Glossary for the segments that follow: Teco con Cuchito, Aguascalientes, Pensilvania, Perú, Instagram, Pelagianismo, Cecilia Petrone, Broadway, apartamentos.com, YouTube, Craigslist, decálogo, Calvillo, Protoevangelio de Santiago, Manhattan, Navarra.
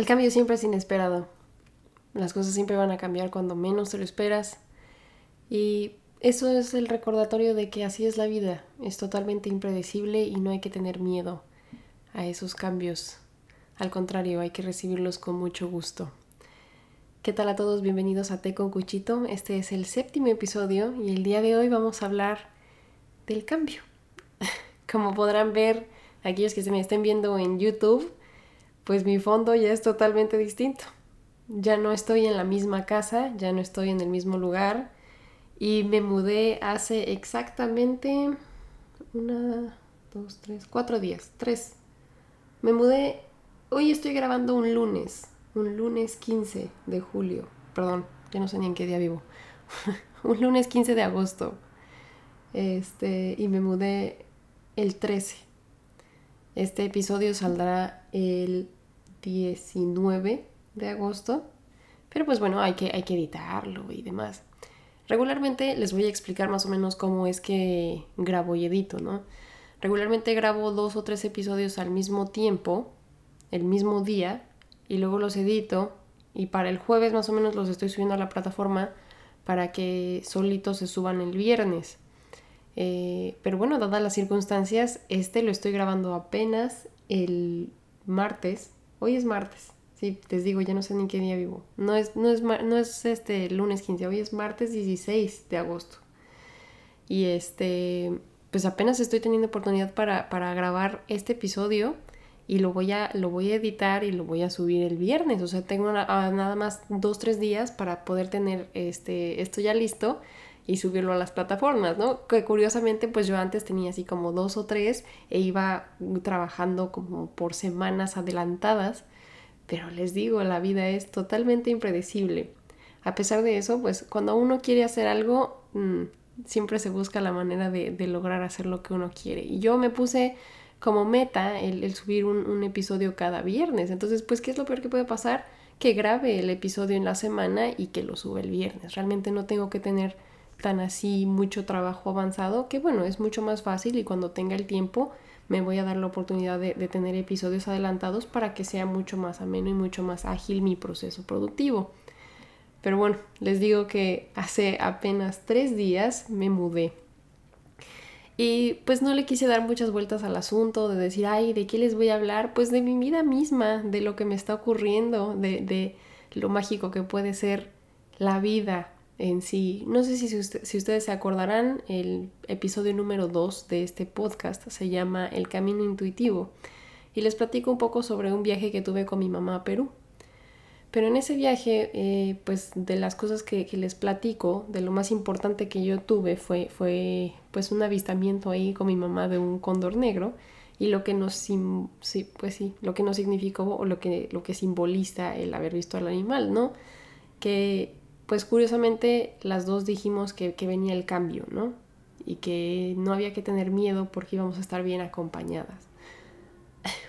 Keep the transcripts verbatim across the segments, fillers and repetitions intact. El cambio siempre es inesperado. Las cosas siempre van a cambiar cuando menos te lo esperas. Y eso es el recordatorio de que así es la vida. Es totalmente impredecible y no hay que tener miedo a esos cambios. Al contrario, hay que recibirlos con mucho gusto. ¿Qué tal a todos? Bienvenidos a Teco con Cuchito. Este es el séptimo episodio y el día de hoy vamos a hablar del cambio. Como podrán ver, aquellos que se me estén viendo en YouTube, pues mi fondo ya es totalmente distinto. Ya no estoy en la misma casa, ya no estoy en el mismo lugar y me mudé hace exactamente una, dos, tres, cuatro días, tres. Me mudé, hoy estoy grabando un lunes, un lunes quince de julio, perdón, ya no sé ni en qué día vivo, un lunes quince de agosto, este, y me mudé el trece. Este episodio saldrá el diecinueve de agosto, pero pues bueno, hay que, hay que editarlo y demás. Regularmente les voy a explicar más o menos cómo es que grabo y edito, ¿no? Regularmente grabo dos o tres episodios al mismo tiempo, el mismo día, y luego los edito, y para el jueves más o menos los estoy subiendo a la plataforma para que solitos se suban el viernes. Eh, pero bueno, dadas las circunstancias, este lo estoy grabando apenas el martes. Hoy es martes, sí, les digo, ya no sé ni qué día vivo. No es, no es, no es este lunes quince, hoy es martes dieciséis de agosto. Y este, pues apenas estoy teniendo oportunidad para, para grabar este episodio y lo voy a, lo voy a editar y lo voy a subir el viernes. O sea, tengo una, nada más dos, tres días para poder tener este, esto ya listo y subirlo a las plataformas, ¿no? Que curiosamente, pues yo antes tenía así como dos o tres e iba trabajando como por semanas adelantadas, pero les digo, la vida es totalmente impredecible. A pesar de eso, pues cuando uno quiere hacer algo, mmm, siempre se busca la manera de, de lograr hacer lo que uno quiere. Y yo me puse como meta el, el subir un, un episodio cada viernes. Entonces, pues, ¿qué es lo peor que puede pasar? Que grabe el episodio en la semana y que lo suba el viernes. Realmente no tengo que tener tan así mucho trabajo avanzado, que bueno, es mucho más fácil y cuando tenga el tiempo me voy a dar la oportunidad de, de tener episodios adelantados para que sea mucho más ameno y mucho más ágil mi proceso productivo. Pero bueno, les digo que hace apenas tres días me mudé y pues no le quise dar muchas vueltas al asunto de decir, ay, ¿de qué les voy a hablar? Pues de mi vida misma, de lo que me está ocurriendo, de, de lo mágico que puede ser la vida en sí. No sé si, usted, si ustedes se acordarán, el episodio número dos de este podcast se llama El Camino Intuitivo y les platico un poco sobre un viaje que tuve con mi mamá a Perú. Pero en ese viaje, eh, pues de las cosas que, que les platico, de lo más importante que yo tuve fue, fue pues un avistamiento ahí con mi mamá de un cóndor negro y lo que nos, sim- sí, pues sí, lo que nos significó o lo que, lo que simboliza el haber visto al animal, ¿no? Que pues curiosamente las dos dijimos que, que venía el cambio, ¿no? Y que no había que tener miedo porque íbamos a estar bien acompañadas.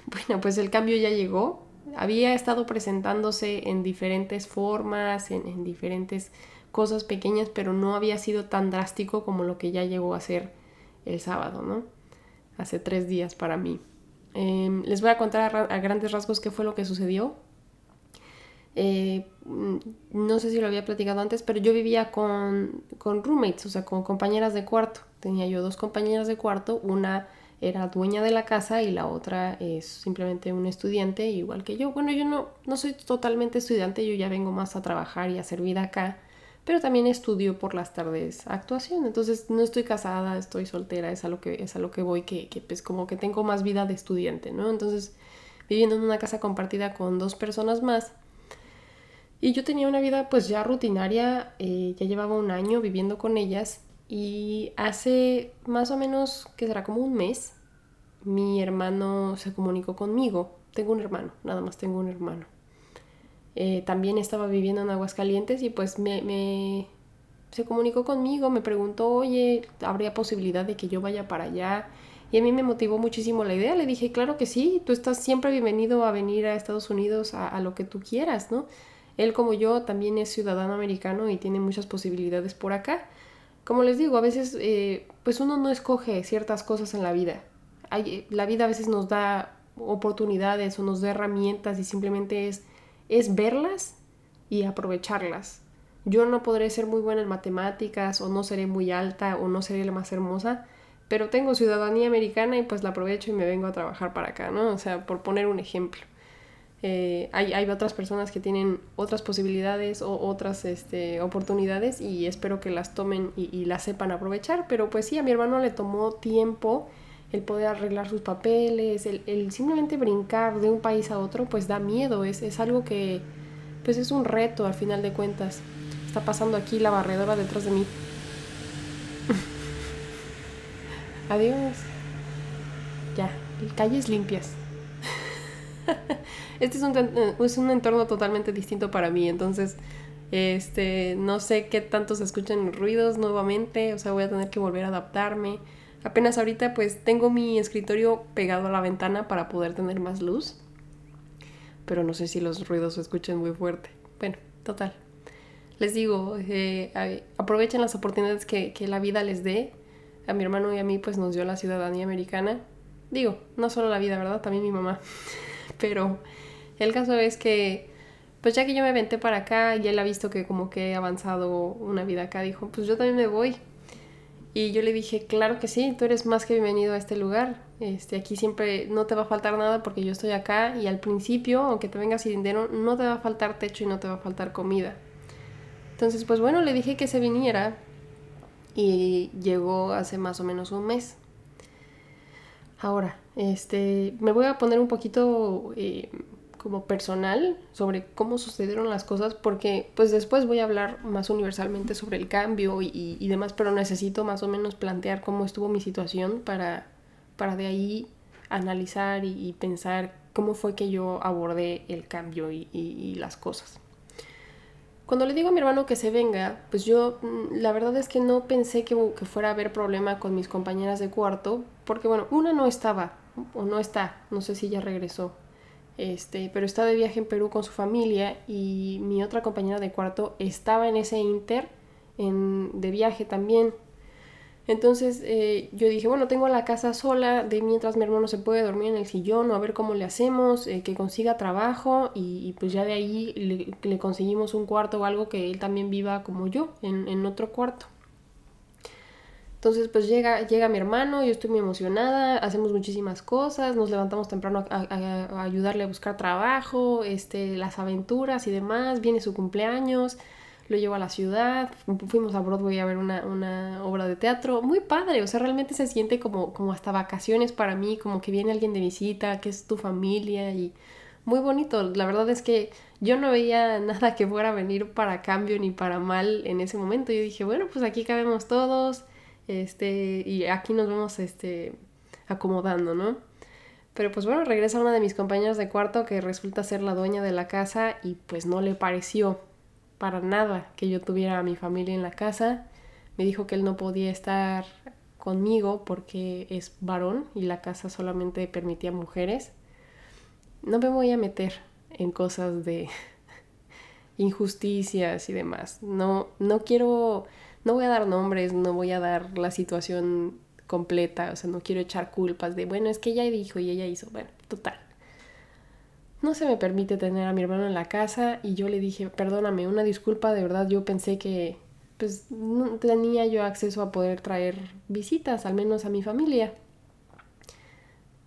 Bueno, pues el cambio ya llegó. Había estado presentándose en diferentes formas, en, en diferentes cosas pequeñas, pero no había sido tan drástico como lo que ya llegó a ser el sábado, ¿no? Hace tres días para mí. Eh, les voy a contar a, a grandes rasgos qué fue lo que sucedió. Eh, no sé si lo había platicado antes, pero yo vivía con, con roommates, o sea, con compañeras de cuarto. Tenía yo dos compañeras de cuarto, una era dueña de la casa y la otra es simplemente un estudiante igual que yo. Bueno, yo no, no soy totalmente estudiante, yo ya vengo más a trabajar y a hacer vida acá, pero también estudio por las tardes actuación. Entonces no estoy casada, estoy soltera, es a lo que, es a lo que voy, que, que pues como que tengo más vida de estudiante, ¿no? Entonces viviendo en una casa compartida con dos personas más. Y yo tenía una vida pues ya rutinaria, eh, ya llevaba un año viviendo con ellas y hace más o menos, que será como un mes, mi hermano se comunicó conmigo. Tengo un hermano, nada más tengo un hermano. Eh, también estaba viviendo en Aguascalientes y pues me, me se comunicó conmigo, me preguntó, oye, ¿habría posibilidad de que yo vaya para allá? Y a mí me motivó muchísimo la idea, le dije, claro que sí, tú estás siempre bienvenido a venir a Estados Unidos a, a lo que tú quieras, ¿no? Él, como yo, también es ciudadano americano y tiene muchas posibilidades por acá. Como les digo, a veces eh, pues uno no escoge ciertas cosas en la vida. Hay, la vida a veces nos da oportunidades o nos da herramientas y simplemente es es verlas y aprovecharlas. Yo no podré ser muy buena en matemáticas, o no seré muy alta, o no seré la más hermosa, pero tengo ciudadanía americana y pues la aprovecho y me vengo a trabajar para acá, ¿no? O sea, por poner un ejemplo. Eh, hay, hay otras personas que tienen otras posibilidades o otras este, oportunidades, y espero que las tomen y, y las sepan aprovechar. Pero pues sí, a mi hermano le tomó tiempo el poder arreglar sus papeles, el, el simplemente brincar de un país a otro, pues da miedo, es, es algo que pues es un reto al final de cuentas. Está pasando aquí la barredora detrás de mí. Adiós. Ya, calles limpias. Este es un, es un entorno totalmente distinto para mí, entonces este, no sé qué tanto se escuchan los ruidos nuevamente, o sea, voy a tener que volver a adaptarme. Apenas ahorita pues tengo mi escritorio pegado a la ventana para poder tener más luz, pero no sé si los ruidos se escuchan muy fuerte. Bueno, total. Les digo, eh, aprovechen las oportunidades que, que la vida les dé. A mi hermano y a mí pues nos dio la ciudadanía americana. Digo, no solo la vida, ¿verdad? También mi mamá. Pero el caso es que, pues ya que yo me aventé para acá y él ha visto que como que he avanzado una vida acá, dijo, pues yo también me voy. Y yo le dije, claro que sí, tú eres más que bienvenido a este lugar. Este, aquí siempre no te va a faltar nada porque yo estoy acá, y al principio, aunque te vengas sin dinero, no te va a faltar techo y no te va a faltar comida. Entonces, pues bueno, le dije que se viniera y llegó hace más o menos un mes. Ahora, este, me voy a poner un poquito eh, como personal sobre cómo sucedieron las cosas, porque pues después voy a hablar más universalmente sobre el cambio y, y, y demás, pero necesito más o menos plantear cómo estuvo mi situación para, para de ahí analizar y, y pensar cómo fue que yo abordé el cambio y, y, y las cosas. Cuando le digo a mi hermano que se venga, pues yo la verdad es que no pensé que, que fuera a haber problema con mis compañeras de cuarto, porque bueno, una no estaba, o no está, no sé si ya regresó, este, pero está de viaje en Perú con su familia, y mi otra compañera de cuarto estaba en ese inter en, de viaje también. Entonces eh, yo dije, bueno, tengo la casa sola, de mientras mi hermano se puede dormir en el sillón, o a ver cómo le hacemos, eh, que consiga trabajo, y, y pues ya de ahí le, le conseguimos un cuarto o algo que él también viva como yo, en, en otro cuarto. Entonces pues llega, llega mi hermano, yo estoy muy emocionada, hacemos muchísimas cosas, nos levantamos temprano a, a, a ayudarle a buscar trabajo, este, las aventuras y demás, viene su cumpleaños. Lo llevo a la ciudad, fuimos a Broadway a ver una, una obra de teatro, muy padre, o sea, realmente se siente como, como hasta vacaciones para mí, como que viene alguien de visita, que es tu familia, y muy bonito. La verdad es que yo no veía nada que fuera a venir para cambio ni para mal en ese momento. Yo dije, bueno, pues aquí cabemos todos, este, y aquí nos vamos este, acomodando, ¿no? Pero pues bueno, regresa una de mis compañeras de cuarto que resulta ser la dueña de la casa, y pues no le pareció para nada que yo tuviera a mi familia en la casa. Me dijo que él no podía estar conmigo porque es varón y la casa solamente permitía mujeres. No me voy a meter en cosas de injusticias y demás. No, no quiero, no voy a dar nombres, no voy a dar la situación completa, o sea, no quiero echar culpas de, bueno, es que ella dijo y ella hizo, bueno, total. No se me permite tener a mi hermano en la casa, y yo le dije, perdóname, una disculpa, de verdad yo pensé que pues no tenía yo acceso a poder traer visitas, al menos a mi familia.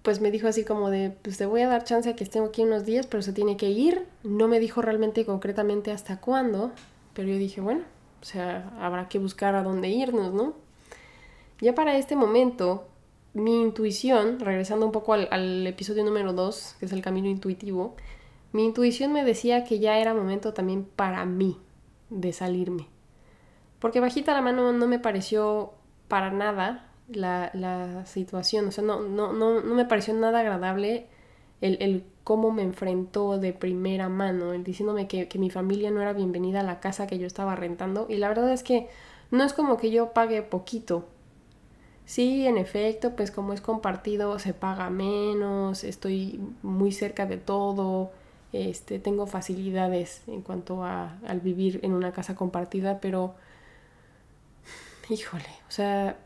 Pues me dijo así como de, pues te voy a dar chance a que esté aquí unos días, pero se tiene que ir. No me dijo realmente concretamente hasta cuándo, pero yo dije, bueno, o sea, habrá que buscar a dónde irnos, ¿no? Ya para este momento, mi intuición, regresando un poco al, al episodio número dos, que es el camino intuitivo, mi intuición me decía que ya era momento también para mí de salirme. Porque bajita la mano no me pareció para nada la, la situación, o sea, no, no, no, no me pareció nada agradable el, el cómo me enfrentó de primera mano, el diciéndome que, que mi familia no era bienvenida a la casa que yo estaba rentando. Y la verdad es que no es como que yo pague poquito. Sí, en efecto, pues como es compartido se paga menos, estoy muy cerca de todo, este, tengo facilidades en cuanto a, al vivir en una casa compartida, pero híjole, o sea,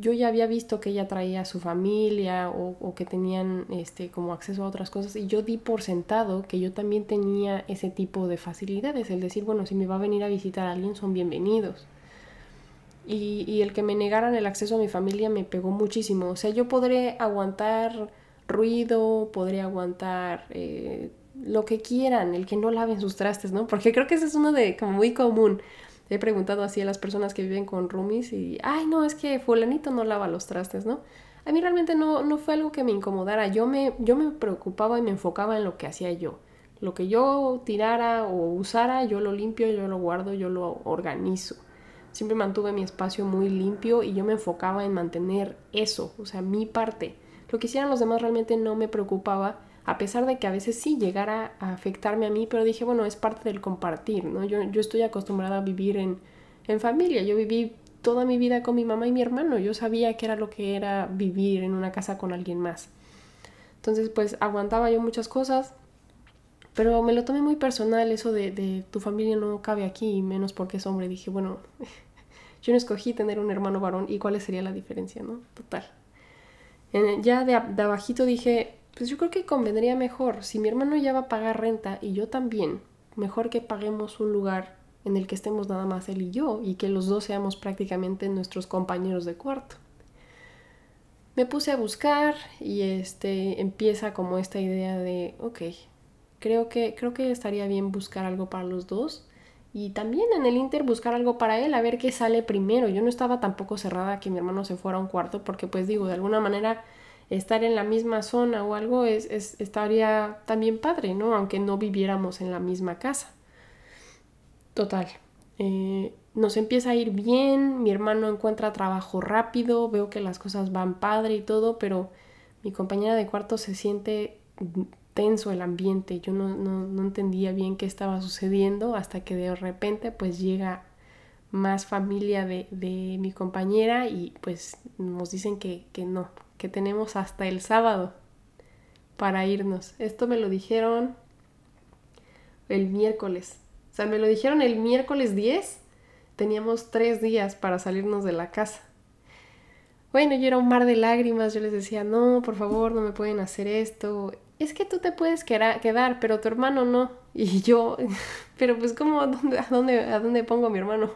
yo ya había visto que ella traía a su familia o, o que tenían este como acceso a otras cosas, y yo di por sentado que yo también tenía ese tipo de facilidades, el decir, bueno, si me va a venir a visitar a alguien, son bienvenidos. Y, y el que me negaran el acceso a mi familia me pegó muchísimo. O sea, yo podré aguantar ruido, podré aguantar eh, lo que quieran, el que no laven sus trastes, ¿no? Porque creo que ese es uno de como muy común. He preguntado así a las personas que viven con roomies y, ay, no, es que fulanito no lava los trastes, ¿no? A mí realmente no, no fue algo que me incomodara. Yo me, yo me preocupaba y me enfocaba en lo que hacía yo. Lo que yo tirara o usara, yo lo limpio, yo lo guardo, yo lo organizo. Siempre mantuve mi espacio muy limpio y yo me enfocaba en mantener eso, o sea, mi parte. Lo que hicieran los demás realmente no me preocupaba, a pesar de que a veces sí llegara a afectarme a mí, pero dije, bueno, es parte del compartir, ¿no? Yo, yo estoy acostumbrada a vivir en, en familia. Yo viví toda mi vida con mi mamá y mi hermano. Yo sabía qué era lo que era vivir en una casa con alguien más. Entonces, pues, aguantaba yo muchas cosas, pero me lo tomé muy personal eso de, de tu familia no cabe aquí, menos porque es hombre. Dije, bueno, yo no escogí tener un hermano varón, ¿y cuál sería la diferencia, no? Total. Ya de, de abajito dije, pues yo creo que convendría mejor, si mi hermano ya va a pagar renta y yo también, mejor que paguemos un lugar en el que estemos nada más él y yo, y que los dos seamos prácticamente nuestros compañeros de cuarto. Me puse a buscar y este empieza como esta idea de, ok, creo que, creo que estaría bien buscar algo para los dos, y también en el Inter buscar algo para él, a ver qué sale primero. Yo no estaba tampoco cerrada a que mi hermano se fuera a un cuarto, porque pues digo, de alguna manera estar en la misma zona o algo es, es, estaría también padre, ¿no? Aunque no viviéramos en la misma casa. Total. Eh, nos empieza a ir bien, mi hermano encuentra trabajo rápido, veo que las cosas van padre y todo, pero mi compañera de cuarto se siente tenso el ambiente. Yo no, no, no entendía bien qué estaba sucediendo hasta que de repente pues llega más familia de, de mi compañera y pues nos dicen que, que no, que tenemos hasta el sábado para irnos. Esto me lo dijeron el miércoles. O sea, me lo dijeron el miércoles diez. Teníamos tres días para salirnos de la casa. Bueno, yo era un mar de lágrimas. Yo les decía, no, por favor, no me pueden hacer esto. Es que tú te puedes quedar, pero tu hermano no. Y yo, pero pues ¿cómo? ¿A dónde, a dónde, a dónde pongo a mi hermano?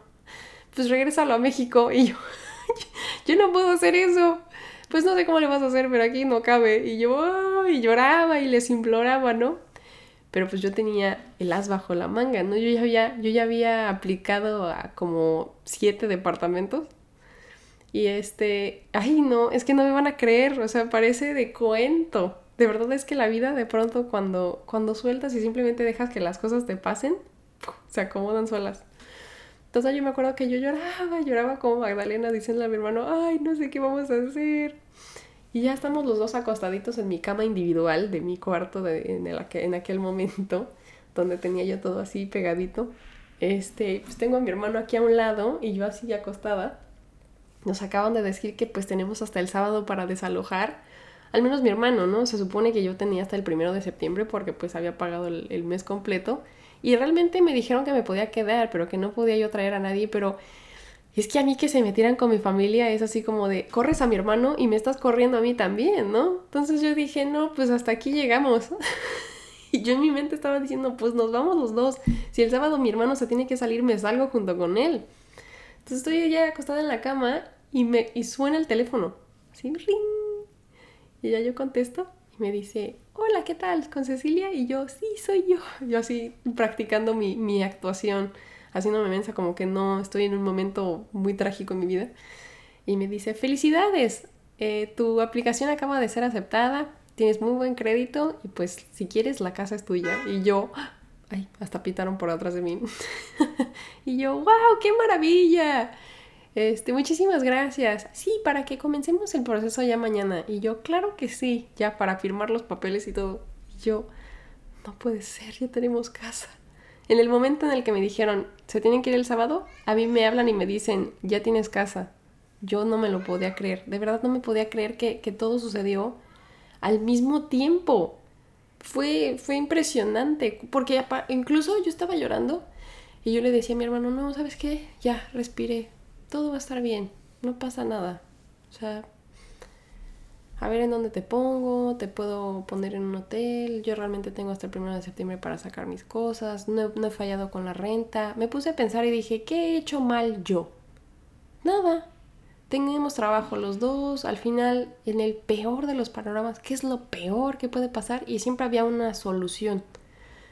Pues regrésalo a México. Y yo, yo no puedo hacer eso. Pues no sé cómo le vas a hacer, pero aquí no cabe. Y yo, oh, y lloraba y les imploraba, ¿no? Pero pues yo tenía el as bajo la manga, ¿no? Yo ya había, yo ya había aplicado a como siete departamentos. Y este, ay no, es que no me van a creer, o sea, parece de cuento. De verdad es que la vida de pronto cuando, cuando sueltas y simplemente dejas que las cosas te pasen, se acomodan solas. Entonces yo me acuerdo que yo lloraba, lloraba como Magdalena diciéndole a mi hermano, ay, no sé qué vamos a hacer. Y ya estamos los dos acostaditos en mi cama individual de mi cuarto de, en, el, en aquel momento, donde tenía yo todo así pegadito. Este, pues tengo a mi hermano aquí a un lado y yo así acostada. Nos acaban de decir que pues tenemos hasta el sábado para desalojar. Al menos mi hermano, ¿no? Se supone que yo tenía hasta el primero de septiembre porque pues había pagado el, el mes completo. Y realmente me dijeron que me podía quedar, pero que no podía yo traer a nadie. Pero es que a mí que se metieran con mi familia es así como de, corres a mi hermano y me estás corriendo a mí también, ¿no? Entonces yo dije, no, pues hasta aquí llegamos. Y yo en mi mente estaba diciendo, pues nos vamos los dos. Si el sábado mi hermano se tiene que salir, me salgo junto con él. Entonces estoy ya acostada en la cama y, me, y suena el teléfono. Así, ring. Y ya yo contesto y me dice, hola, ¿qué tal? ¿Con Cecilia? Y yo, sí, soy yo. Yo así practicando mi, mi actuación, haciéndome mensa como que no, estoy en un momento muy trágico en mi vida. Y me dice, felicidades, eh, tu aplicación acaba de ser aceptada, tienes muy buen crédito y pues si quieres la casa es tuya. Y yo, ay, hasta pitaron por atrás de mí. Y yo, wow, qué maravilla. Este, muchísimas gracias. Sí, para que comencemos el proceso ya mañana. Y yo, claro que sí, ya para firmar los papeles y todo. Y yo, no puede ser, ya tenemos casa. En el momento en el que me dijeron, se tienen que ir el sábado, a mí me hablan y me dicen, ya tienes casa. Yo no me lo podía creer. De verdad no me podía creer que, que todo sucedió al mismo tiempo. Fue, fue impresionante. Porque incluso yo estaba llorando y yo le decía a mi hermano, no, ¿sabes qué? Ya, respiré. todo va a estar bien, no pasa nada. O sea, a ver en dónde te pongo, te puedo poner en un hotel, yo realmente tengo hasta el primero de septiembre para sacar mis cosas, no, no he fallado con la renta. Me puse a pensar y dije, ¿qué he hecho mal yo? Nada. Tenemos trabajo los dos, al final, en el peor de los panoramas, ¿qué es lo peor que puede pasar? Y siempre había una solución.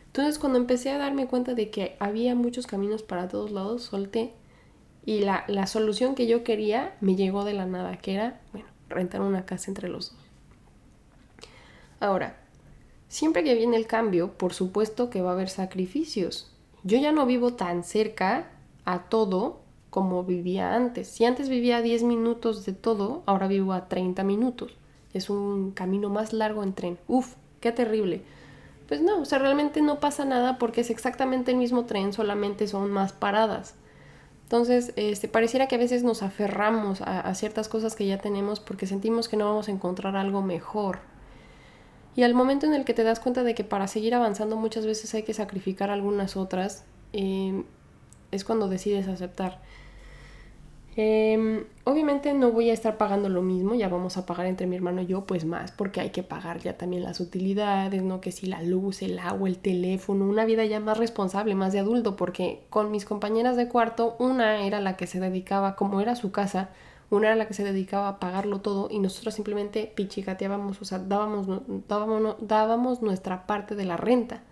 Entonces, cuando empecé a darme cuenta de que había muchos caminos para todos lados, solté. Y la, la solución que yo quería me llegó de la nada, que era, bueno, rentar una casa entre los dos. Ahora, siempre que viene el cambio, por supuesto que va a haber sacrificios. Yo ya no vivo tan cerca a todo como vivía antes. Si antes vivía a diez minutos de todo, ahora vivo a treinta minutos. Es un camino más largo en tren. ¡Uf! ¡Qué terrible! Pues no, o sea, realmente no pasa nada porque es exactamente el mismo tren, solamente son más paradas. Entonces, este, pareciera que a veces nos aferramos a, a ciertas cosas que ya tenemos porque sentimos que no vamos a encontrar algo mejor. Y al momento en el que te das cuenta de que para seguir avanzando muchas veces hay que sacrificar algunas otras, eh, es cuando decides aceptar. Eh, obviamente no voy a estar pagando lo mismo, ya vamos a pagar entre mi hermano y yo pues más, porque hay que pagar ya también las utilidades, ¿no? Que si la luz, el agua, el teléfono, una vida ya más responsable, más de adulto, porque con mis compañeras de cuarto, una era la que se dedicaba, como era su casa, una era la que se dedicaba a pagarlo todo y nosotros simplemente pichicateábamos, o sea, dábamos, dábamos, dábamos nuestra parte de la renta.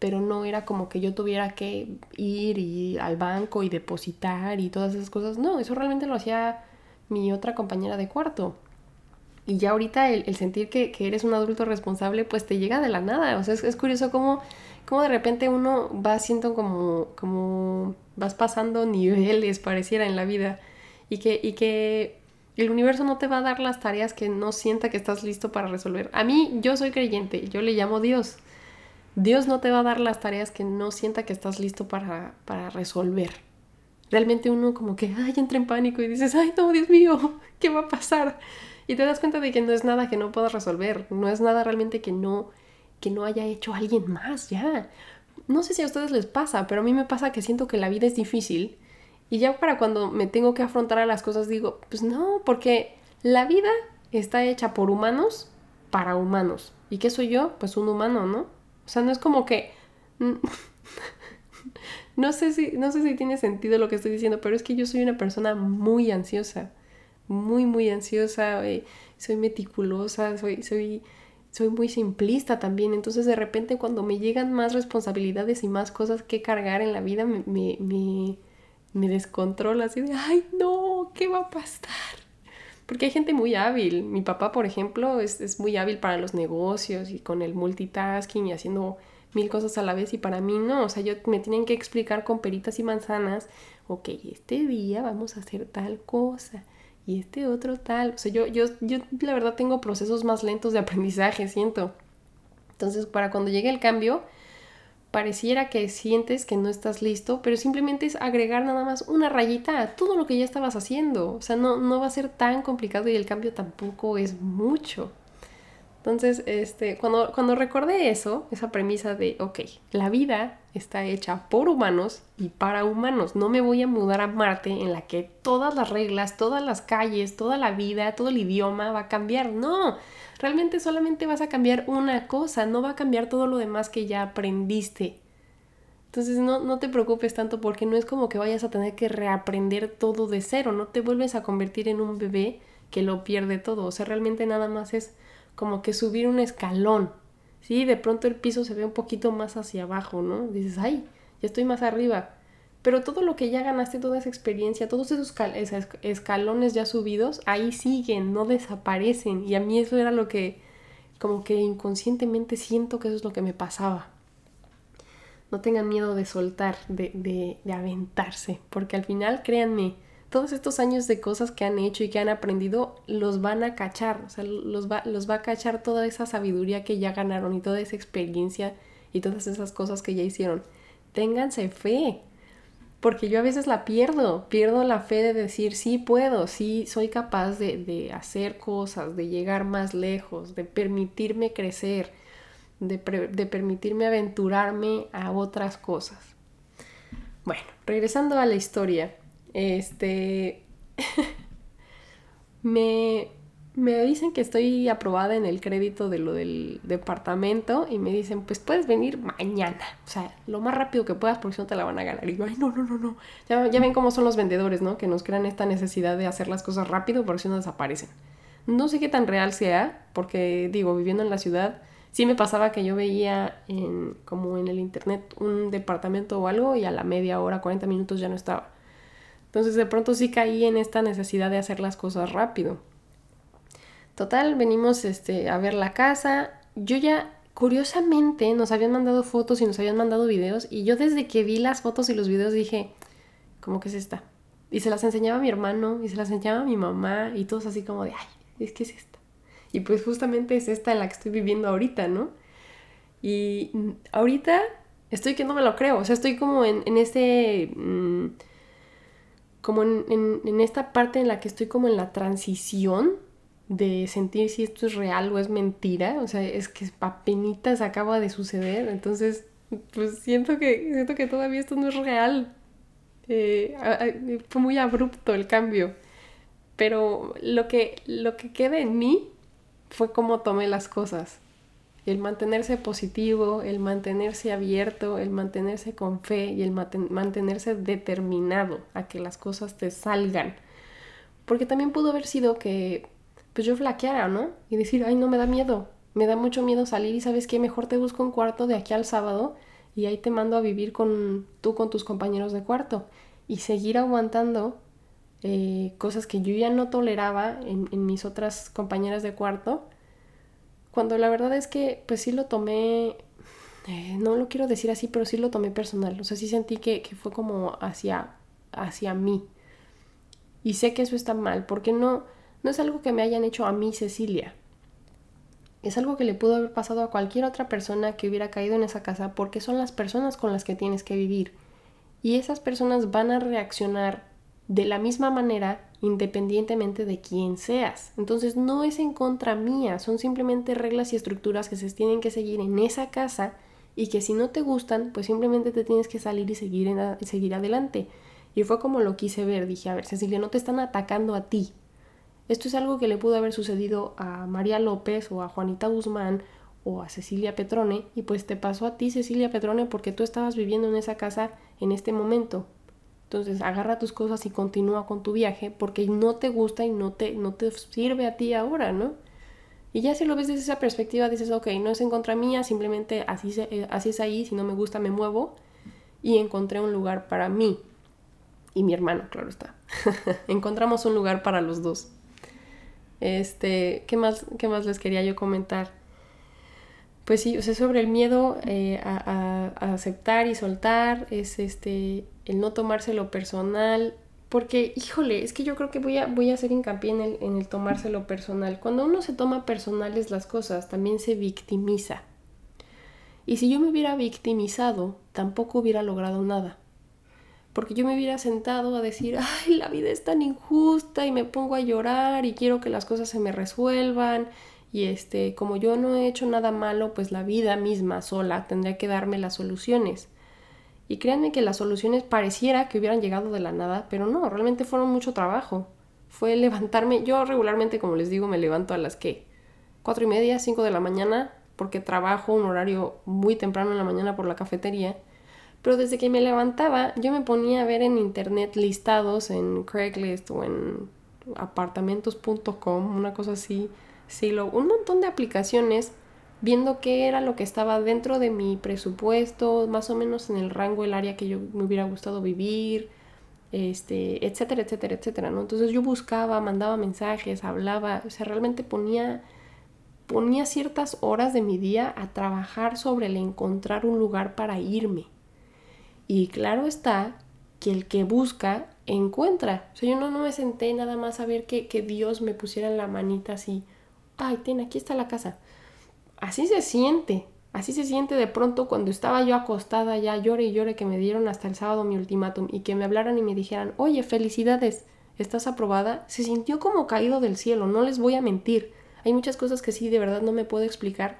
Pero no era como que yo tuviera que ir y al banco y depositar y todas esas cosas. No, eso realmente lo hacía mi otra compañera de cuarto. Y ya ahorita el, el sentir que, que eres un adulto responsable, pues te llega de la nada. O sea, es, es curioso cómo, cómo de repente uno va siendo como, como vas pasando niveles, pareciera, en la vida. Y que, y que el universo no te va a dar las tareas que no sienta que estás listo para resolver. A mí, yo soy creyente, yo le llamo Dios. Dios no te va a dar las tareas que no sienta que estás listo para, para resolver. Realmente uno como que, ay, entra en pánico y dices, ay, no, Dios mío, ¿qué va a pasar? Y te das cuenta de que no es nada que no puedas resolver, no es nada realmente que no, que no haya hecho alguien más, ya. No sé si a ustedes les pasa, pero a mí me pasa que siento que la vida es difícil y ya para cuando me tengo que afrontar a las cosas digo, pues no, porque la vida está hecha por humanos para humanos. ¿Y qué soy yo? Pues un humano, ¿no? O sea, no es como que... No sé si, no sé si tiene sentido lo que estoy diciendo, pero es que yo soy una persona muy ansiosa. Muy, muy ansiosa. Soy meticulosa, soy, soy, soy muy simplista también. Entonces, de repente, cuando me llegan más responsabilidades y más cosas que cargar en la vida, me, me, me, me descontrola. Así de, ¡ay, no! ¿Qué va a pasar? Porque hay gente muy hábil. Mi papá, por ejemplo, es, es muy hábil para los negocios y con el multitasking y haciendo mil cosas a la vez. Y para mí no. O sea, yo me tienen que explicar con peritas y manzanas. Ok, este día vamos a hacer tal cosa y este otro tal. O sea, yo, yo, yo la verdad tengo procesos más lentos de aprendizaje, siento. Entonces, para cuando llegue el cambio, pareciera que sientes que no estás listo, pero simplemente es agregar nada más una rayita a todo lo que ya estabas haciendo. O sea, no, no va a ser tan complicado y el cambio tampoco es mucho. Entonces, este, cuando, cuando recordé eso, esa premisa de, ok, la vida está hecha por humanos y para humanos. No me voy a mudar a Marte en la que todas las reglas, todas las calles, toda la vida, todo el idioma va a cambiar. No, realmente solamente vas a cambiar una cosa, no va a cambiar todo lo demás que ya aprendiste. Entonces no, no te preocupes tanto porque no es como que vayas a tener que reaprender todo de cero, no te vuelves a convertir en un bebé que lo pierde todo. O sea, realmente nada más es como que subir un escalón, ¿sí? De pronto el piso se ve un poquito más hacia abajo, ¿no? Dices, ¡ay! Ya estoy más arriba. Pero todo lo que ya ganaste, toda esa experiencia, todos esos cal- esos escalones ya subidos, ahí siguen, no desaparecen. Y a mí eso era lo que, como que inconscientemente siento que eso es lo que me pasaba. No tengan miedo de soltar, de, de, de aventarse, porque al final, créanme, todos estos años de cosas que han hecho y que han aprendido, los van a cachar. O sea, los va, los va a cachar toda esa sabiduría que ya ganaron y toda esa experiencia y todas esas cosas que ya hicieron. Ténganse fe. Porque yo a veces la pierdo, pierdo la fe de decir sí puedo, sí soy capaz de, de hacer cosas, de llegar más lejos, de permitirme crecer, de, pre- de permitirme aventurarme a otras cosas. Bueno, regresando a la historia, Este... me, me dicen que estoy aprobada en el crédito de lo del departamento y me dicen, pues puedes venir mañana, o sea, lo más rápido que puedas porque si no te la van a ganar. Y yo, ay, no, no, no, no. Ya, ya ven cómo son los vendedores, ¿no? Que nos crean esta necesidad de hacer las cosas rápido porque si no desaparecen. No sé qué tan real sea, porque, digo, viviendo en la ciudad, sí me pasaba que yo veía en, como en el internet un departamento o algo y a la media hora, cuarenta minutos ya no estaba. Entonces de pronto sí caí en esta necesidad de hacer las cosas rápido. Total, venimos este, a ver la casa. Yo ya, curiosamente, nos habían mandado fotos y nos habían mandado videos. Y yo desde que vi las fotos y los videos dije, ¿cómo que es esta? Y se las enseñaba a mi hermano y se las enseñaba a mi mamá. Y todos así como de, ay, es que es esta. Y pues justamente es esta en la que estoy viviendo ahorita, ¿no? Y ahorita estoy que no me lo creo. O sea, estoy como en, en este... Mmm, como en, en, en esta parte en la que estoy como en la transición de sentir si esto es real o es mentira. O sea, es que apenitas acaba de suceder. Entonces, pues siento que, siento que todavía esto no es real. Eh, fue muy abrupto el cambio. Pero lo que, lo que queda en mí fue cómo tomé las cosas. El mantenerse positivo, el mantenerse abierto, el mantenerse con fe y el maten- mantenerse determinado a que las cosas te salgan. Porque también pudo haber sido que pues yo flaqueara, ¿no? Y decir, ay, no, me da miedo, me da mucho miedo salir y ¿sabes qué? Mejor te busco un cuarto de aquí al sábado y ahí te mando a vivir con tú con tus compañeros de cuarto. Y seguir aguantando eh, cosas que yo ya no toleraba en, en mis otras compañeras de cuarto. Cuando la verdad es que, pues sí lo tomé, eh, no lo quiero decir así, pero sí lo tomé personal. O sea, sí sentí que, que fue como hacia, hacia mí. Y sé que eso está mal, porque no, no es algo que me hayan hecho a mí, Cecilia. Es algo que le pudo haber pasado a cualquier otra persona que hubiera caído en esa casa, porque son las personas con las que tienes que vivir. Y esas personas van a reaccionar de la misma manera independientemente de quién seas. Entonces no es en contra mía, son simplemente reglas y estructuras que se tienen que seguir en esa casa y que si no te gustan, pues simplemente te tienes que salir y seguir, en a- seguir adelante. Y fue como lo quise ver, dije, a ver, Cecilia, no te están atacando a ti. Esto es algo que le pudo haber sucedido a María López o a Juanita Guzmán o a Cecilia Petrone y pues te pasó a ti, Cecilia Petrone, porque tú estabas viviendo en esa casa en este momento. Entonces agarra tus cosas y continúa con tu viaje porque no te gusta y no te, no te sirve a ti ahora, ¿no? Y ya si lo ves desde esa perspectiva dices, ok, no es en contra mía, simplemente así, se, así es ahí, si no me gusta me muevo y encontré un lugar para mí y mi hermano, claro está. Encontramos un lugar para los dos. Este, ¿qué más, qué más les quería yo comentar? Pues sí, o sea, sobre el miedo eh, a, a, a aceptar y soltar, es este el no tomárselo personal, porque, híjole, es que yo creo que voy a, voy a hacer hincapié en el, en el tomárselo personal. Cuando uno se toma personales las cosas, también se victimiza. Y si yo me hubiera victimizado, tampoco hubiera logrado nada. Porque yo me hubiera sentado a decir, ay, la vida es tan injusta, y me pongo a llorar, y quiero que las cosas se me resuelvan, y este, como yo no he hecho nada malo, pues la vida misma sola tendría que darme las soluciones. Y créanme que las soluciones pareciera que hubieran llegado de la nada, pero no, realmente fueron mucho trabajo. Fue levantarme, yo regularmente, como les digo, me levanto a las ¿qué? Cuatro y media, cinco de la mañana, porque trabajo un horario muy temprano en la mañana por la cafetería. Pero desde que me levantaba, yo me ponía a ver en internet listados, en Craigslist o en apartamentos punto com, una cosa así, silo, un montón de aplicaciones viendo qué era lo que estaba dentro de mi presupuesto, más o menos en el rango, el área que yo me hubiera gustado vivir, este, etcétera, etcétera, etcétera, ¿no? Entonces yo buscaba, mandaba mensajes, hablaba, o sea, realmente ponía, ponía ciertas horas de mi día a trabajar sobre el encontrar un lugar para irme. Y claro está que el que busca, encuentra. O sea, yo no, no me senté nada más a ver que, que Dios me pusiera en la manita así, ay, ten, aquí está la casa. Así se siente, así se siente de pronto cuando estaba yo acostada ya llore y llore que me dieron hasta el sábado mi ultimátum y que me hablaran y me dijeran, oye, felicidades, estás aprobada. Se sintió como caído del cielo, no les voy a mentir. Hay muchas cosas que sí, de verdad no me puedo explicar,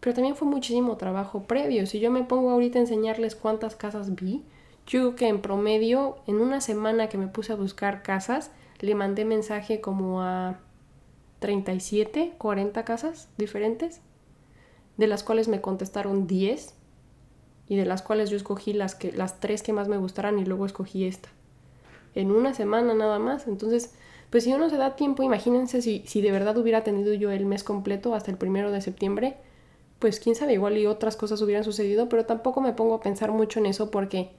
pero también fue muchísimo trabajo previo. Si yo me pongo ahorita a enseñarles cuántas casas vi, Yo creo que en promedio, en una semana que me puse a buscar casas, le mandé mensaje como a treinta y siete, cuarenta casas diferentes, de las cuales me contestaron diez, y de las cuales yo escogí las, que, las tres que más me gustaran y luego escogí esta. En una semana nada más. Entonces, pues si uno se da tiempo, imagínense si, si de verdad hubiera tenido yo el mes completo hasta el primero de septiembre, pues quién sabe, igual y otras cosas hubieran sucedido, pero tampoco me pongo a pensar mucho en eso porque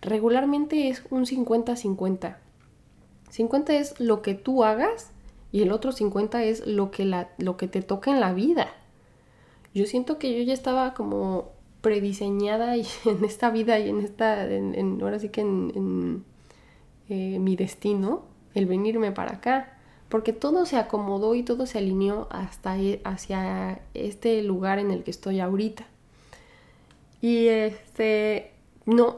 regularmente es un cincuenta cincuenta. cincuenta es lo que tú hagas y el otro cincuenta es lo que, la, lo que te toca en la vida. Yo siento que yo ya estaba como prediseñada y en esta vida y en esta, en, en, ahora sí que en, en eh, mi destino, el venirme para acá. Porque todo se acomodó y todo se alineó hasta hacia este lugar en el que estoy ahorita. Y este... No,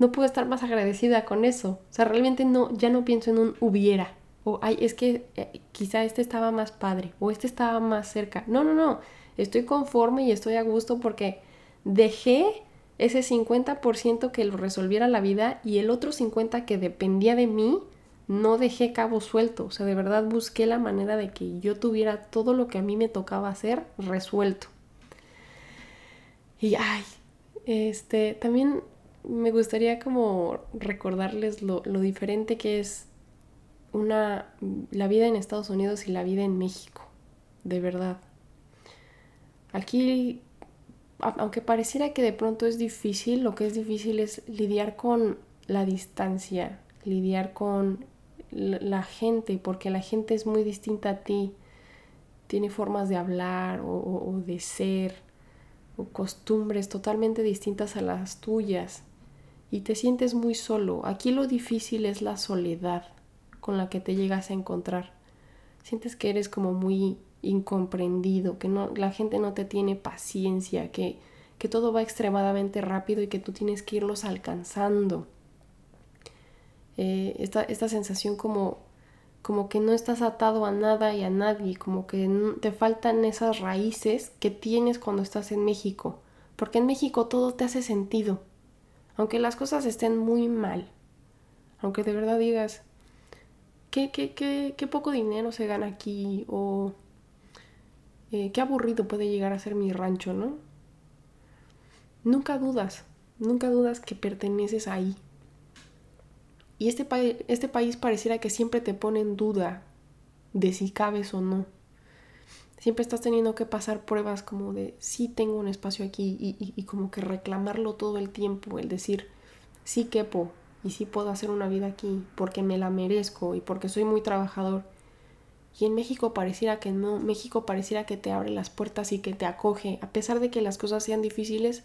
no puedo estar más agradecida con eso. O sea, realmente no, ya no pienso en un hubiera. O, ay, es que eh, quizá este estaba más padre. O este estaba más cerca. No, no, no. Estoy conforme y estoy a gusto porque dejé ese cincuenta por ciento que lo resolviera la vida y el otro cincuenta por ciento que dependía de mí, no dejé cabo suelto. O sea, de verdad busqué la manera de que yo tuviera todo lo que a mí me tocaba hacer resuelto. Y, ay, este, también... me gustaría como recordarles lo, lo diferente que es una, la vida en Estados Unidos y la vida en México, de verdad. Aquí, aunque pareciera que de pronto es difícil, lo que es difícil es lidiar con la distancia, lidiar con la gente, porque la gente es muy distinta a ti, tiene formas de hablar o, o, o de ser, o costumbres totalmente distintas a las tuyas. Y te sientes muy solo. Aquí lo difícil es la soledad con la que te llegas a encontrar. Sientes que eres como muy incomprendido, que no, la gente no te tiene paciencia, que, que todo va extremadamente rápido y que tú tienes que irlos alcanzando. Eh, esta, esta sensación como, como que no estás atado a nada y a nadie, como que te faltan esas raíces que tienes cuando estás en México. Porque en México todo te hace sentido. Aunque las cosas estén muy mal, aunque de verdad digas, ¿qué, qué, qué, qué poco dinero se gana aquí? O eh, qué aburrido puede llegar a ser mi rancho, ¿no? Nunca dudas, nunca dudas que perteneces ahí. Y este, pa- este país pareciera que siempre te pone en duda de si cabes o no. Siempre estás teniendo que pasar pruebas como de sí tengo un espacio aquí y, y, y como que reclamarlo todo el tiempo, el decir sí quepo y sí puedo hacer una vida aquí porque me la merezco y porque soy muy trabajador. Y en México pareciera que no, México pareciera que te abre las puertas y que te acoge. A pesar de que las cosas sean difíciles,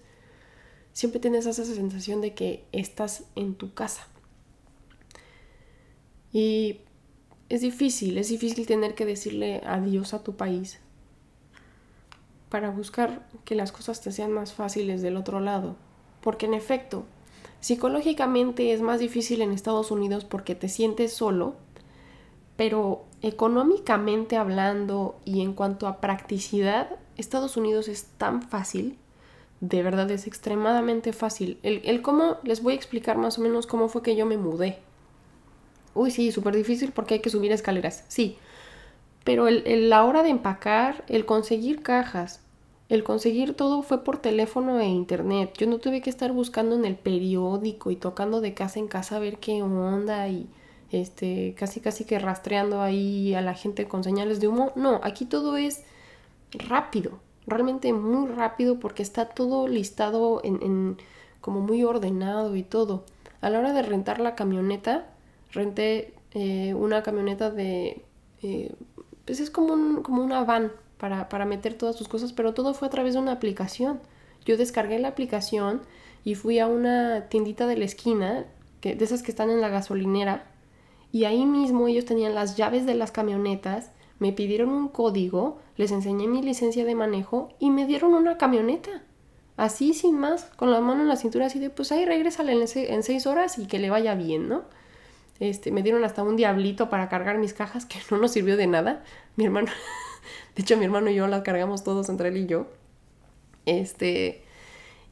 siempre tienes esa sensación de que estás en tu casa. Y es difícil, es difícil tener que decirle adiós a tu país para buscar que las cosas te sean más fáciles del otro lado. Porque en efecto, psicológicamente es más difícil en Estados Unidos porque te sientes solo, pero económicamente hablando y en cuanto a practicidad, Estados Unidos es tan fácil, de verdad es extremadamente fácil. El, el cómo, les voy a explicar más o menos cómo fue que yo me mudé. Uy, sí, súper difícil porque hay que subir escaleras, sí. Pero el, el, la hora de empacar, el conseguir cajas, el conseguir todo fue por teléfono e internet. Yo no tuve que estar buscando en el periódico y tocando de casa en casa a ver qué onda y este, casi casi que rastreando ahí a la gente con señales de humo. No, aquí todo es rápido, realmente muy rápido porque está todo listado en, en como muy ordenado y todo. A la hora de rentar la camioneta, renté eh, una camioneta de... Eh, pues es como, un, como una van para, para meter todas sus cosas, pero todo fue a través de una aplicación. Yo descargué la aplicación y fui a una tiendita de la esquina, que, de esas que están en la gasolinera, y ahí mismo ellos tenían las llaves de las camionetas, me pidieron un código, les enseñé mi licencia de manejo y me dieron una camioneta. Así, sin más, con la mano en la cintura, así de, pues ahí regrésale en, se- en seis horas y que le vaya bien, ¿no? Este, me dieron hasta un diablito para cargar mis cajas que no nos sirvió de nada. Mi hermano, de hecho mi hermano y yo las cargamos todos entre él y yo. Este,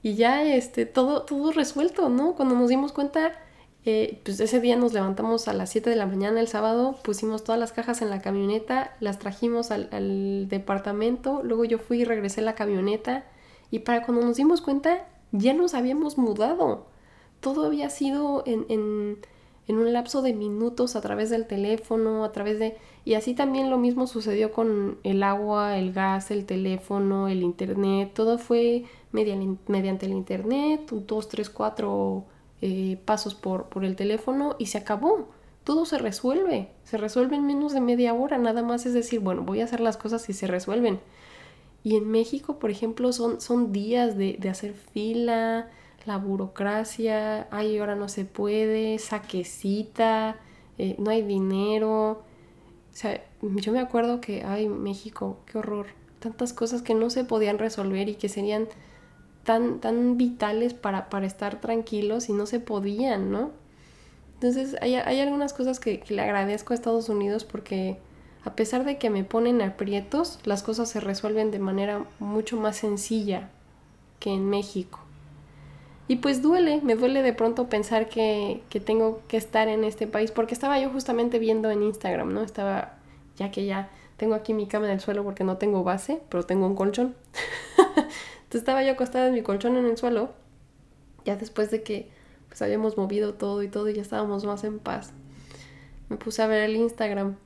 y ya este, todo, todo resuelto, ¿no? Cuando nos dimos cuenta, eh, pues ese día nos levantamos a las siete de la mañana el sábado, pusimos todas las cajas en la camioneta, las trajimos al, al departamento, luego yo fui y regresé la camioneta, y para cuando nos dimos cuenta ya nos habíamos mudado. Todo había sido en, en, en un lapso de minutos, a través del teléfono, a través de... Y así también lo mismo sucedió con el agua, el gas, el teléfono, el internet. Todo fue mediante, mediante el internet, dos, tres, cuatro eh, pasos por, por el teléfono y se acabó. Todo se resuelve. Se resuelve en menos de media hora. Nada más es decir, bueno, voy a hacer las cosas y se resuelven. Y en México, por ejemplo, son, son días de, de hacer fila, la burocracia, ay, ahora no se puede, saquecita, eh, no hay dinero. O sea, yo me acuerdo que, ay, México, qué horror. Tantas cosas que no se podían resolver y que serían tan, tan vitales para, para estar tranquilos y no se podían, ¿no? Entonces, hay, hay algunas cosas que, que le agradezco a Estados Unidos porque... A pesar de que me ponen aprietos, las cosas se resuelven de manera mucho más sencilla que en México. Y pues duele, me duele de pronto pensar que, que tengo que estar en este país, porque estaba yo justamente viendo en Instagram, ¿no? Estaba, ya que ya tengo aquí mi cama en el suelo porque no tengo base, pero tengo un colchón. Entonces estaba yo acostada en mi colchón en el suelo, ya después de que pues, habíamos movido todo y todo y ya estábamos más en paz. Me puse a ver el Instagram.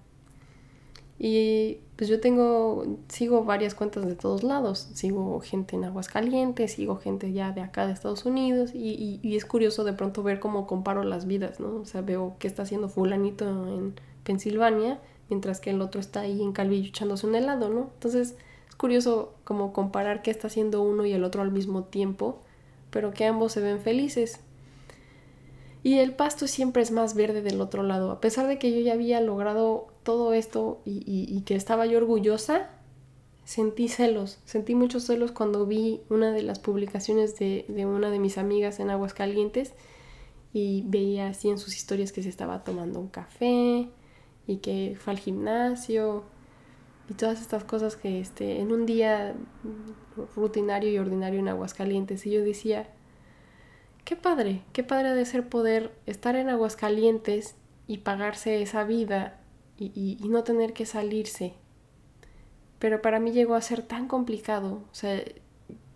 Y pues yo tengo, sigo varias cuentas de todos lados, sigo gente en Aguascalientes, sigo gente ya de acá de Estados Unidos y, y, y es curioso de pronto ver cómo comparo las vidas, ¿no? O sea, veo qué está haciendo fulanito en Pensilvania, mientras que el otro está ahí en Calvillo echándose un helado, ¿no? Entonces es curioso como comparar qué está haciendo uno y el otro al mismo tiempo, pero que ambos se ven felices. Y el pasto siempre es más verde del otro lado. A pesar de que yo ya había logrado todo esto y, y, y que estaba yo orgullosa, sentí celos. Sentí muchos celos cuando vi una de las publicaciones de, de una de mis amigas en Aguascalientes y veía así en sus historias que se estaba tomando un café y que fue al gimnasio y todas estas cosas que este, en un día rutinario y ordinario en Aguascalientes. Y yo decía... Qué padre, qué padre ha de ser poder estar en Aguascalientes y pagarse esa vida y, y, y no tener que salirse. Pero para mí llegó a ser tan complicado. O sea,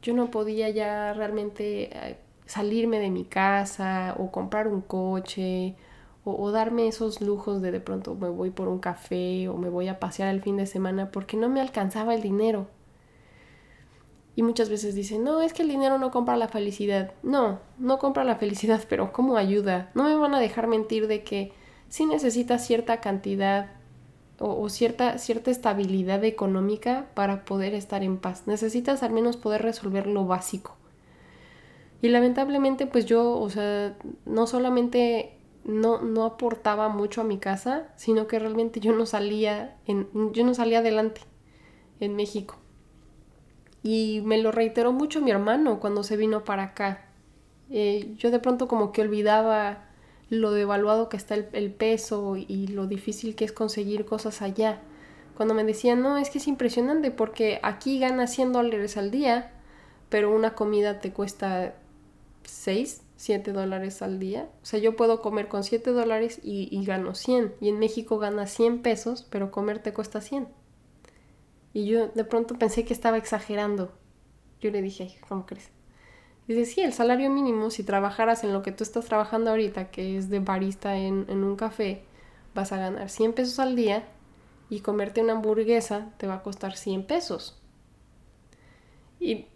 yo no podía ya realmente salirme de mi casa o comprar un coche o, o darme esos lujos de de pronto me voy por un café o me voy a pasear el fin de semana porque no me alcanzaba el dinero. Y muchas veces dicen, no, es que el dinero no compra la felicidad. No, no compra la felicidad, pero ¿cómo ayuda? No me van a dejar mentir de que sí necesitas cierta cantidad o, o cierta, cierta estabilidad económica para poder estar en paz. Necesitas al menos poder resolver lo básico. Y lamentablemente, pues yo, o sea, no solamente no, no aportaba mucho a mi casa, sino que realmente yo no salía, en, yo no salía adelante en México. Y me lo reiteró mucho mi hermano cuando se vino para acá. Eh, yo de pronto como que olvidaba lo devaluado que está el, el peso y lo difícil que es conseguir cosas allá. Cuando me decían, no, es que es impresionante porque aquí ganas cien dólares al día, pero una comida te cuesta seis, siete dólares al día. O sea, yo puedo comer con siete dólares y, y gano cien. Y en México ganas cien pesos, pero comer te cuesta cien. Y yo de pronto pensé que estaba exagerando. Yo le dije, ay, ¿cómo crees? Dice, sí, el salario mínimo, si trabajaras en lo que tú estás trabajando ahorita, que es de barista en, en un café, vas a ganar cien pesos al día y comerte una hamburguesa te va a costar cien pesos. Y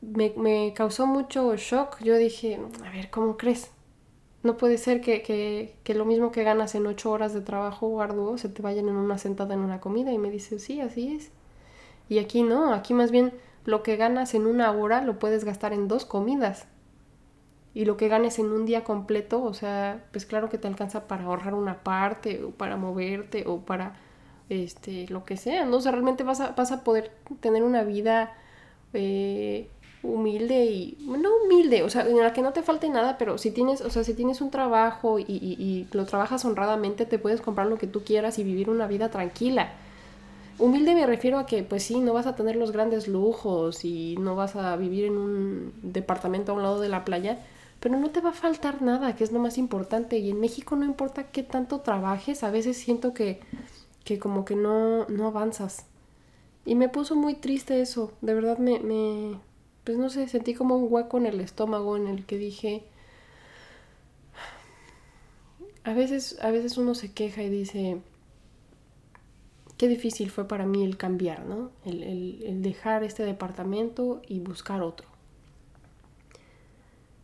me, me causó mucho shock. Yo dije, a ver, ¿cómo crees? No puede ser que, que, que lo mismo que ganas en ocho horas de trabajo arduo se te vayan en una sentada en una comida. Y me dice, sí, así es. Y aquí no, aquí más bien lo que ganas en una hora lo puedes gastar en dos comidas. Y lo que ganes en un día completo, o sea, pues claro que te alcanza para ahorrar una parte o para moverte o para este lo que sea, ¿no? O sea, realmente vas a, vas a poder tener una vida eh, humilde y... No humilde, o sea, en la que no te falte nada, pero si tienes, o sea, si tienes un trabajo y, y, y lo trabajas honradamente, te puedes comprar lo que tú quieras y vivir una vida tranquila. Humilde me refiero a que, pues sí, no vas a tener los grandes lujos y no vas a vivir en un departamento a un lado de la playa, pero no te va a faltar nada, que es lo más importante. Y en México no importa qué tanto trabajes, a veces siento que, que como que no, no avanzas. Y me puso muy triste eso, de verdad me, me... Pues no sé, sentí como un hueco en el estómago en el que dije... A veces, a veces uno se queja y dice... Qué difícil fue para mí el cambiar, ¿no? El, el, el dejar este departamento y buscar otro.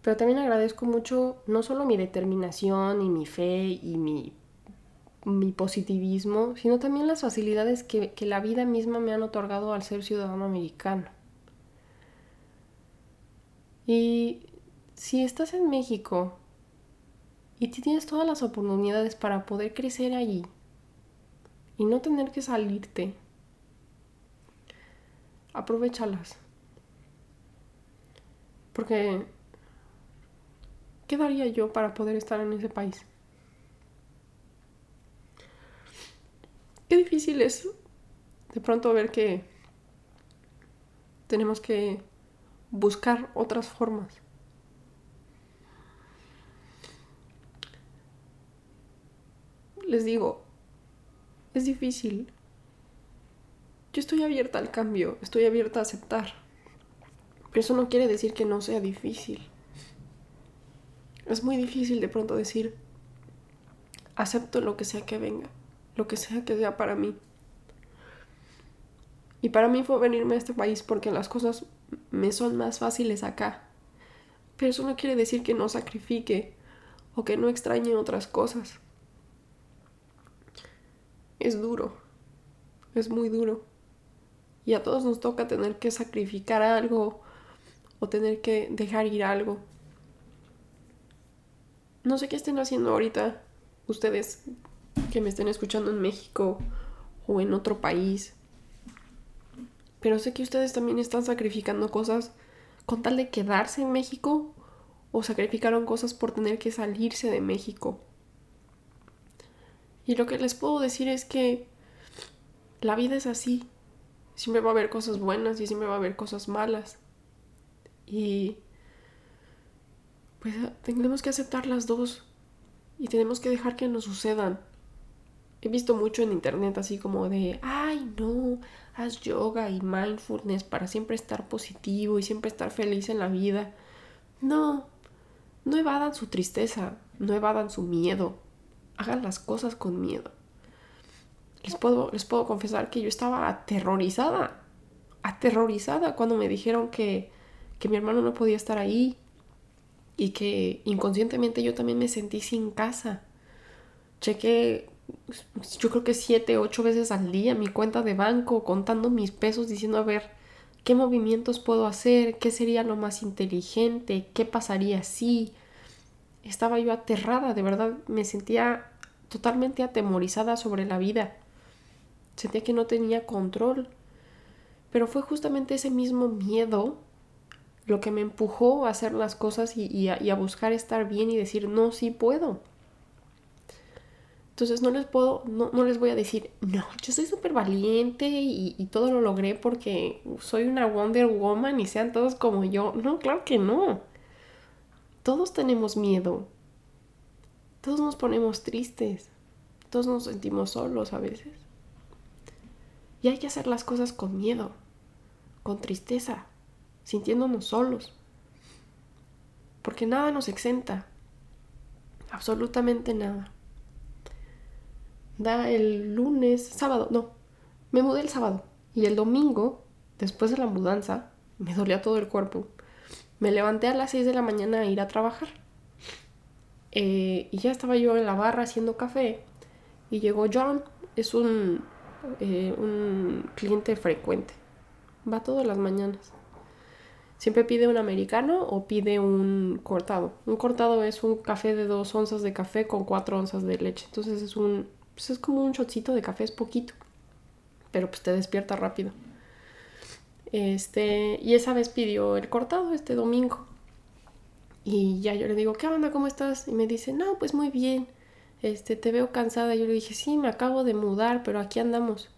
Pero también agradezco mucho no solo mi determinación y mi fe y mi, mi positivismo, sino también las facilidades que, que la vida misma me han otorgado al ser ciudadano americano. Y si estás en México y tienes todas las oportunidades para poder crecer allí, y no tener que salirte, aprovéchalas. Porque, ¿qué daría yo para poder estar en ese país? Qué difícil es de pronto ver que tenemos que buscar otras formas. Les digo, es difícil. Yo estoy abierta al cambio, estoy abierta a aceptar. Pero eso no quiere decir que no sea difícil. Es muy difícil de pronto decir, acepto lo que sea que venga, lo que sea que sea para mí. Y para mí fue venirme a este país porque las cosas me son más fáciles acá. Pero eso no quiere decir que no sacrifique o que no extrañe otras cosas. Es duro, es muy duro. Y a todos nos toca tener que sacrificar algo o tener que dejar ir algo. No sé qué estén haciendo ahorita ustedes que me estén escuchando en México o en otro país. Pero sé que ustedes también están sacrificando cosas con tal de quedarse en México o sacrificaron cosas por tener que salirse de México. Y lo que les puedo decir es que la vida es así. Siempre va a haber cosas buenas y siempre va a haber cosas malas. Y pues tenemos que aceptar las dos. Y tenemos que dejar que nos sucedan. He visto mucho en internet así como de, ay no, haz yoga y mindfulness para siempre estar positivo y siempre estar feliz en la vida. No, no evadan su tristeza, no evadan su miedo. Hagan las cosas con miedo. Les puedo, les puedo confesar que yo estaba aterrorizada. Aterrorizada cuando me dijeron que, que mi hermano no podía estar ahí. Y que inconscientemente yo también me sentí sin casa. Chequé, yo creo que siete, ocho veces al día mi cuenta de banco. Contando mis pesos, diciendo a ver qué movimientos puedo hacer. Qué sería lo más inteligente. Qué pasaría si... Estaba yo aterrada, de verdad me sentía totalmente atemorizada sobre la vida. Sentía que no tenía control. Pero fue justamente ese mismo miedo lo que me empujó a hacer las cosas y, y, a, y a buscar estar bien y decir, no, sí puedo. Entonces no les puedo, no, no les voy a decir, no, yo soy súper valiente y, y todo lo logré porque soy una Wonder Woman y sean todos como yo. No, claro que no. Todos tenemos miedo, todos nos ponemos tristes, todos nos sentimos solos a veces. Y hay que hacer las cosas con miedo, con tristeza, sintiéndonos solos. Porque nada nos exenta, absolutamente nada. Da el lunes, sábado, no, me mudé el sábado. Y el domingo, después de la mudanza, me dolía todo el cuerpo. Me levanté a las seis de la mañana a ir a trabajar. Eh, y ya estaba yo en la barra haciendo café. Y llegó John. Es un, eh, un cliente frecuente. Va todas las mañanas. Siempre pide un americano o pide un cortado. Un cortado es un café de dos onzas de café con cuatro onzas de leche. Entonces es un pues es como un shotcito de café. Es poquito. Pero pues te despierta rápido. Este, y esa vez pidió el cortado este domingo. Y ya yo le digo, ¿qué onda? ¿Cómo estás? Y me dice, no, pues muy bien. Este, te veo cansada. Y yo le dije, sí, me acabo de mudar, pero aquí andamos.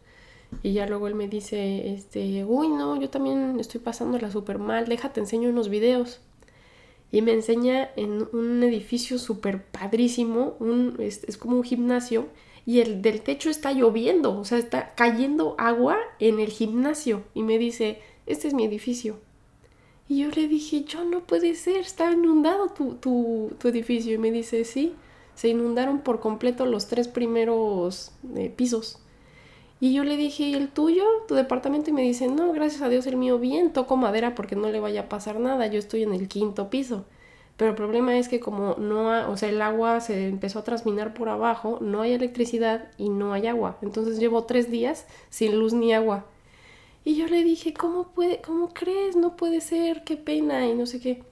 Y ya luego él me dice, este, uy, no, yo también estoy pasándola súper mal, déjate, enseño unos videos. Y me enseña en un edificio súper padrísimo, un, es, es como un gimnasio, y el del techo está lloviendo, o sea, está cayendo agua en el gimnasio. Y me dice, este es mi edificio. Y yo le dije, yo no puede ser, está inundado tu, tu, tu edificio. Y me dice, sí, se inundaron por completo los tres primeros eh, pisos. Y yo le dije, ¿y el tuyo? ¿Tu departamento? Y me dice, no, gracias a Dios el mío bien, toco madera porque no le vaya a pasar nada, yo estoy en el quinto piso. Pero el problema es que como no, ha, o sea, el agua se empezó a transminar por abajo, no hay electricidad y no hay agua. Entonces llevo tres días sin luz ni agua. Y yo le dije, ¿cómo puede, cómo crees? No puede ser, qué pena y no sé qué.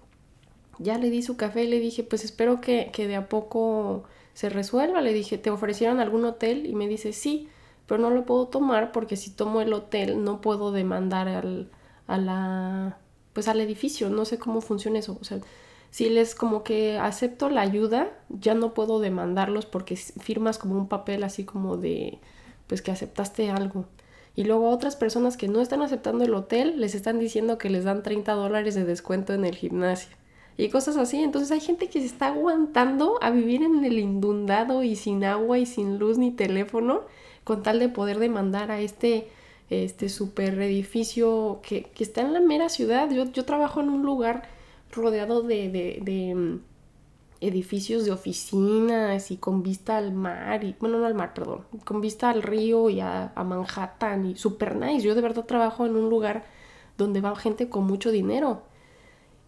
Ya le di su café y le dije, pues espero que, que de a poco se resuelva. Le dije, ¿te ofrecieron algún hotel? Y me dice, sí, pero no lo puedo tomar porque si tomo el hotel no puedo demandar al, a la, pues al edificio. No sé cómo funciona eso, o sea... Si les como que acepto la ayuda, ya no puedo demandarlos porque firmas como un papel así como de, pues que aceptaste algo. Y luego otras personas que no están aceptando el hotel, les están diciendo que les dan treinta dólares de descuento en el gimnasio. Y cosas así, entonces hay gente que se está aguantando a vivir en el inundado y sin agua y sin luz ni teléfono, con tal de poder demandar a este... este super edificio que, que está en la mera ciudad. Yo, yo trabajo en un lugar... rodeado de, de, de edificios de oficinas y con vista al mar, y bueno, no al mar, perdón, con vista al río y a, a Manhattan y super nice. Yo de verdad trabajo en un lugar donde va gente con mucho dinero.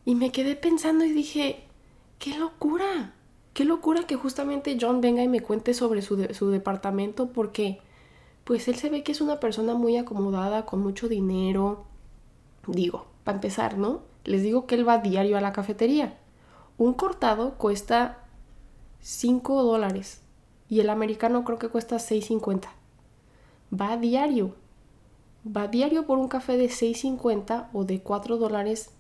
Y me quedé pensando y dije, ¡qué locura! ¡Qué locura que justamente John venga y me cuente sobre su, de, su departamento! Porque pues él se ve que es una persona muy acomodada, con mucho dinero. Digo, para empezar, ¿no? Les digo que él va diario a la cafetería. Un cortado cuesta cinco dólares y el americano creo que cuesta seis cincuenta. Va diario. Va diario por un café de seis cincuenta o de cuatro dólares,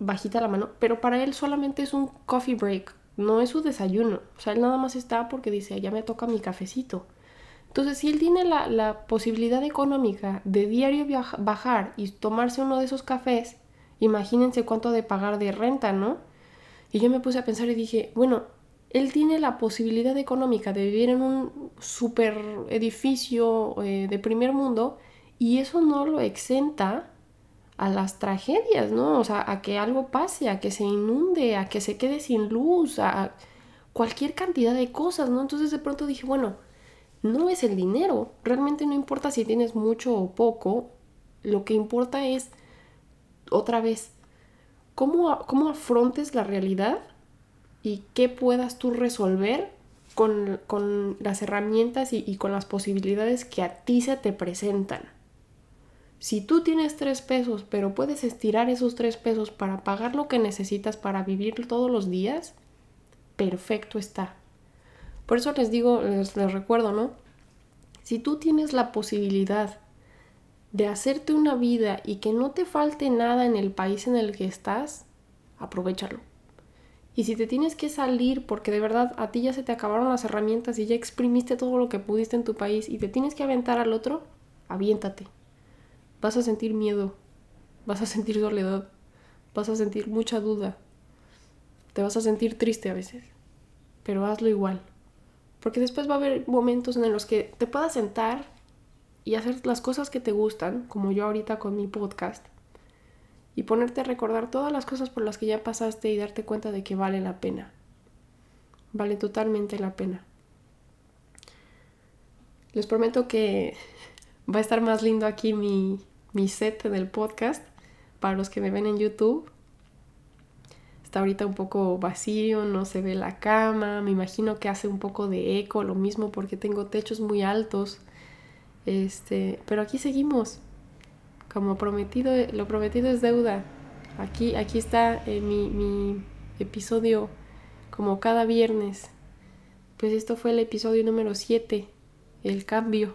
bajita la mano. Pero para él solamente es un coffee break, no es su desayuno. O sea, él nada más está porque dice, ya me toca mi cafecito. Entonces, si él tiene la, la posibilidad económica de diario viaja, bajar y tomarse uno de esos cafés, imagínense cuánto ha de pagar de renta, ¿no? Y yo me puse a pensar y dije, bueno, él tiene la posibilidad económica de vivir en un super edificio eh, de primer mundo y eso no lo exenta a las tragedias, ¿no? O sea, a que algo pase, a que se inunde, a que se quede sin luz, a cualquier cantidad de cosas, ¿no? Entonces de pronto dije, bueno, no es el dinero, realmente no importa si tienes mucho o poco, lo que importa es... Otra vez, ¿cómo, cómo afrontes la realidad y qué puedas tú resolver con, con las herramientas y, y con las posibilidades que a ti se te presentan? Si tú tienes tres pesos, pero puedes estirar esos tres pesos para pagar lo que necesitas para vivir todos los días, perfecto está. Por eso les digo, les, les recuerdo, ¿no? Si tú tienes la posibilidad de hacerte una vida y que no te falte nada en el país en el que estás, aprovéchalo. Y si te tienes que salir porque de verdad a ti ya se te acabaron las herramientas y ya exprimiste todo lo que pudiste en tu país y te tienes que aventar al otro, aviéntate. Vas a sentir miedo, vas a sentir soledad, vas a sentir mucha duda, te vas a sentir triste a veces, pero hazlo igual. Porque después va a haber momentos en los que te puedas sentar y hacer las cosas que te gustan, como yo ahorita con mi podcast, y ponerte a recordar todas las cosas por las que ya pasaste y darte cuenta de que vale la pena. Vale totalmente la pena. Les prometo que va a estar más lindo aquí mi, mi set del podcast. Para los que me ven en YouTube, está ahorita un poco vacío, no se ve la cama. Me imagino que hace un poco de eco, lo mismo porque tengo techos muy altos. Este, pero aquí seguimos, como prometido, lo prometido es deuda. Aquí, aquí está eh, mi, mi episodio, como cada viernes. Pues esto fue el episodio número siete, el cambio.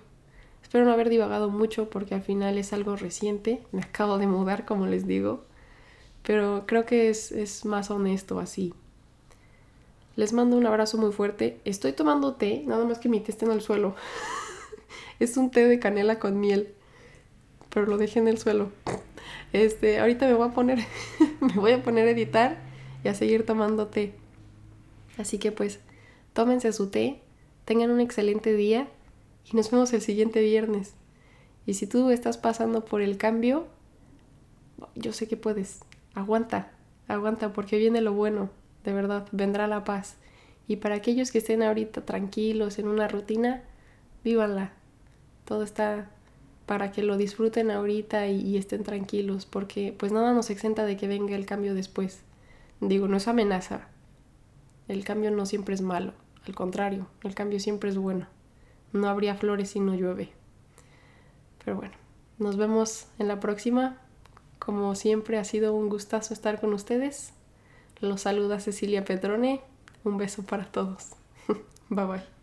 Espero no haber divagado mucho porque al final es algo reciente. Me acabo de mudar, como les digo, pero creo que es, es más honesto así. Les mando un abrazo muy fuerte. Estoy tomando té, nada más que mi té está en el suelo. Es un té de canela con miel, pero lo dejé en el suelo. Este, ahorita me voy a poner, me voy a poner a editar y a seguir tomando té. Así que pues, tómense su té, tengan un excelente día y nos vemos el siguiente viernes. Y si tú estás pasando por el cambio, yo sé que puedes. Aguanta, aguanta, porque viene lo bueno, de verdad, vendrá la paz. Y para aquellos que estén ahorita tranquilos en una rutina, vívanla. Todo está para que lo disfruten ahorita y, y estén tranquilos, porque pues nada nos exenta de que venga el cambio después. Digo, no es amenaza. El cambio no siempre es malo, al contrario, el cambio siempre es bueno. No habría flores si no llueve. Pero bueno, nos vemos en la próxima. Como siempre, ha sido un gustazo estar con ustedes. Los saluda Cecilia Petrone. Un beso para todos. Bye bye.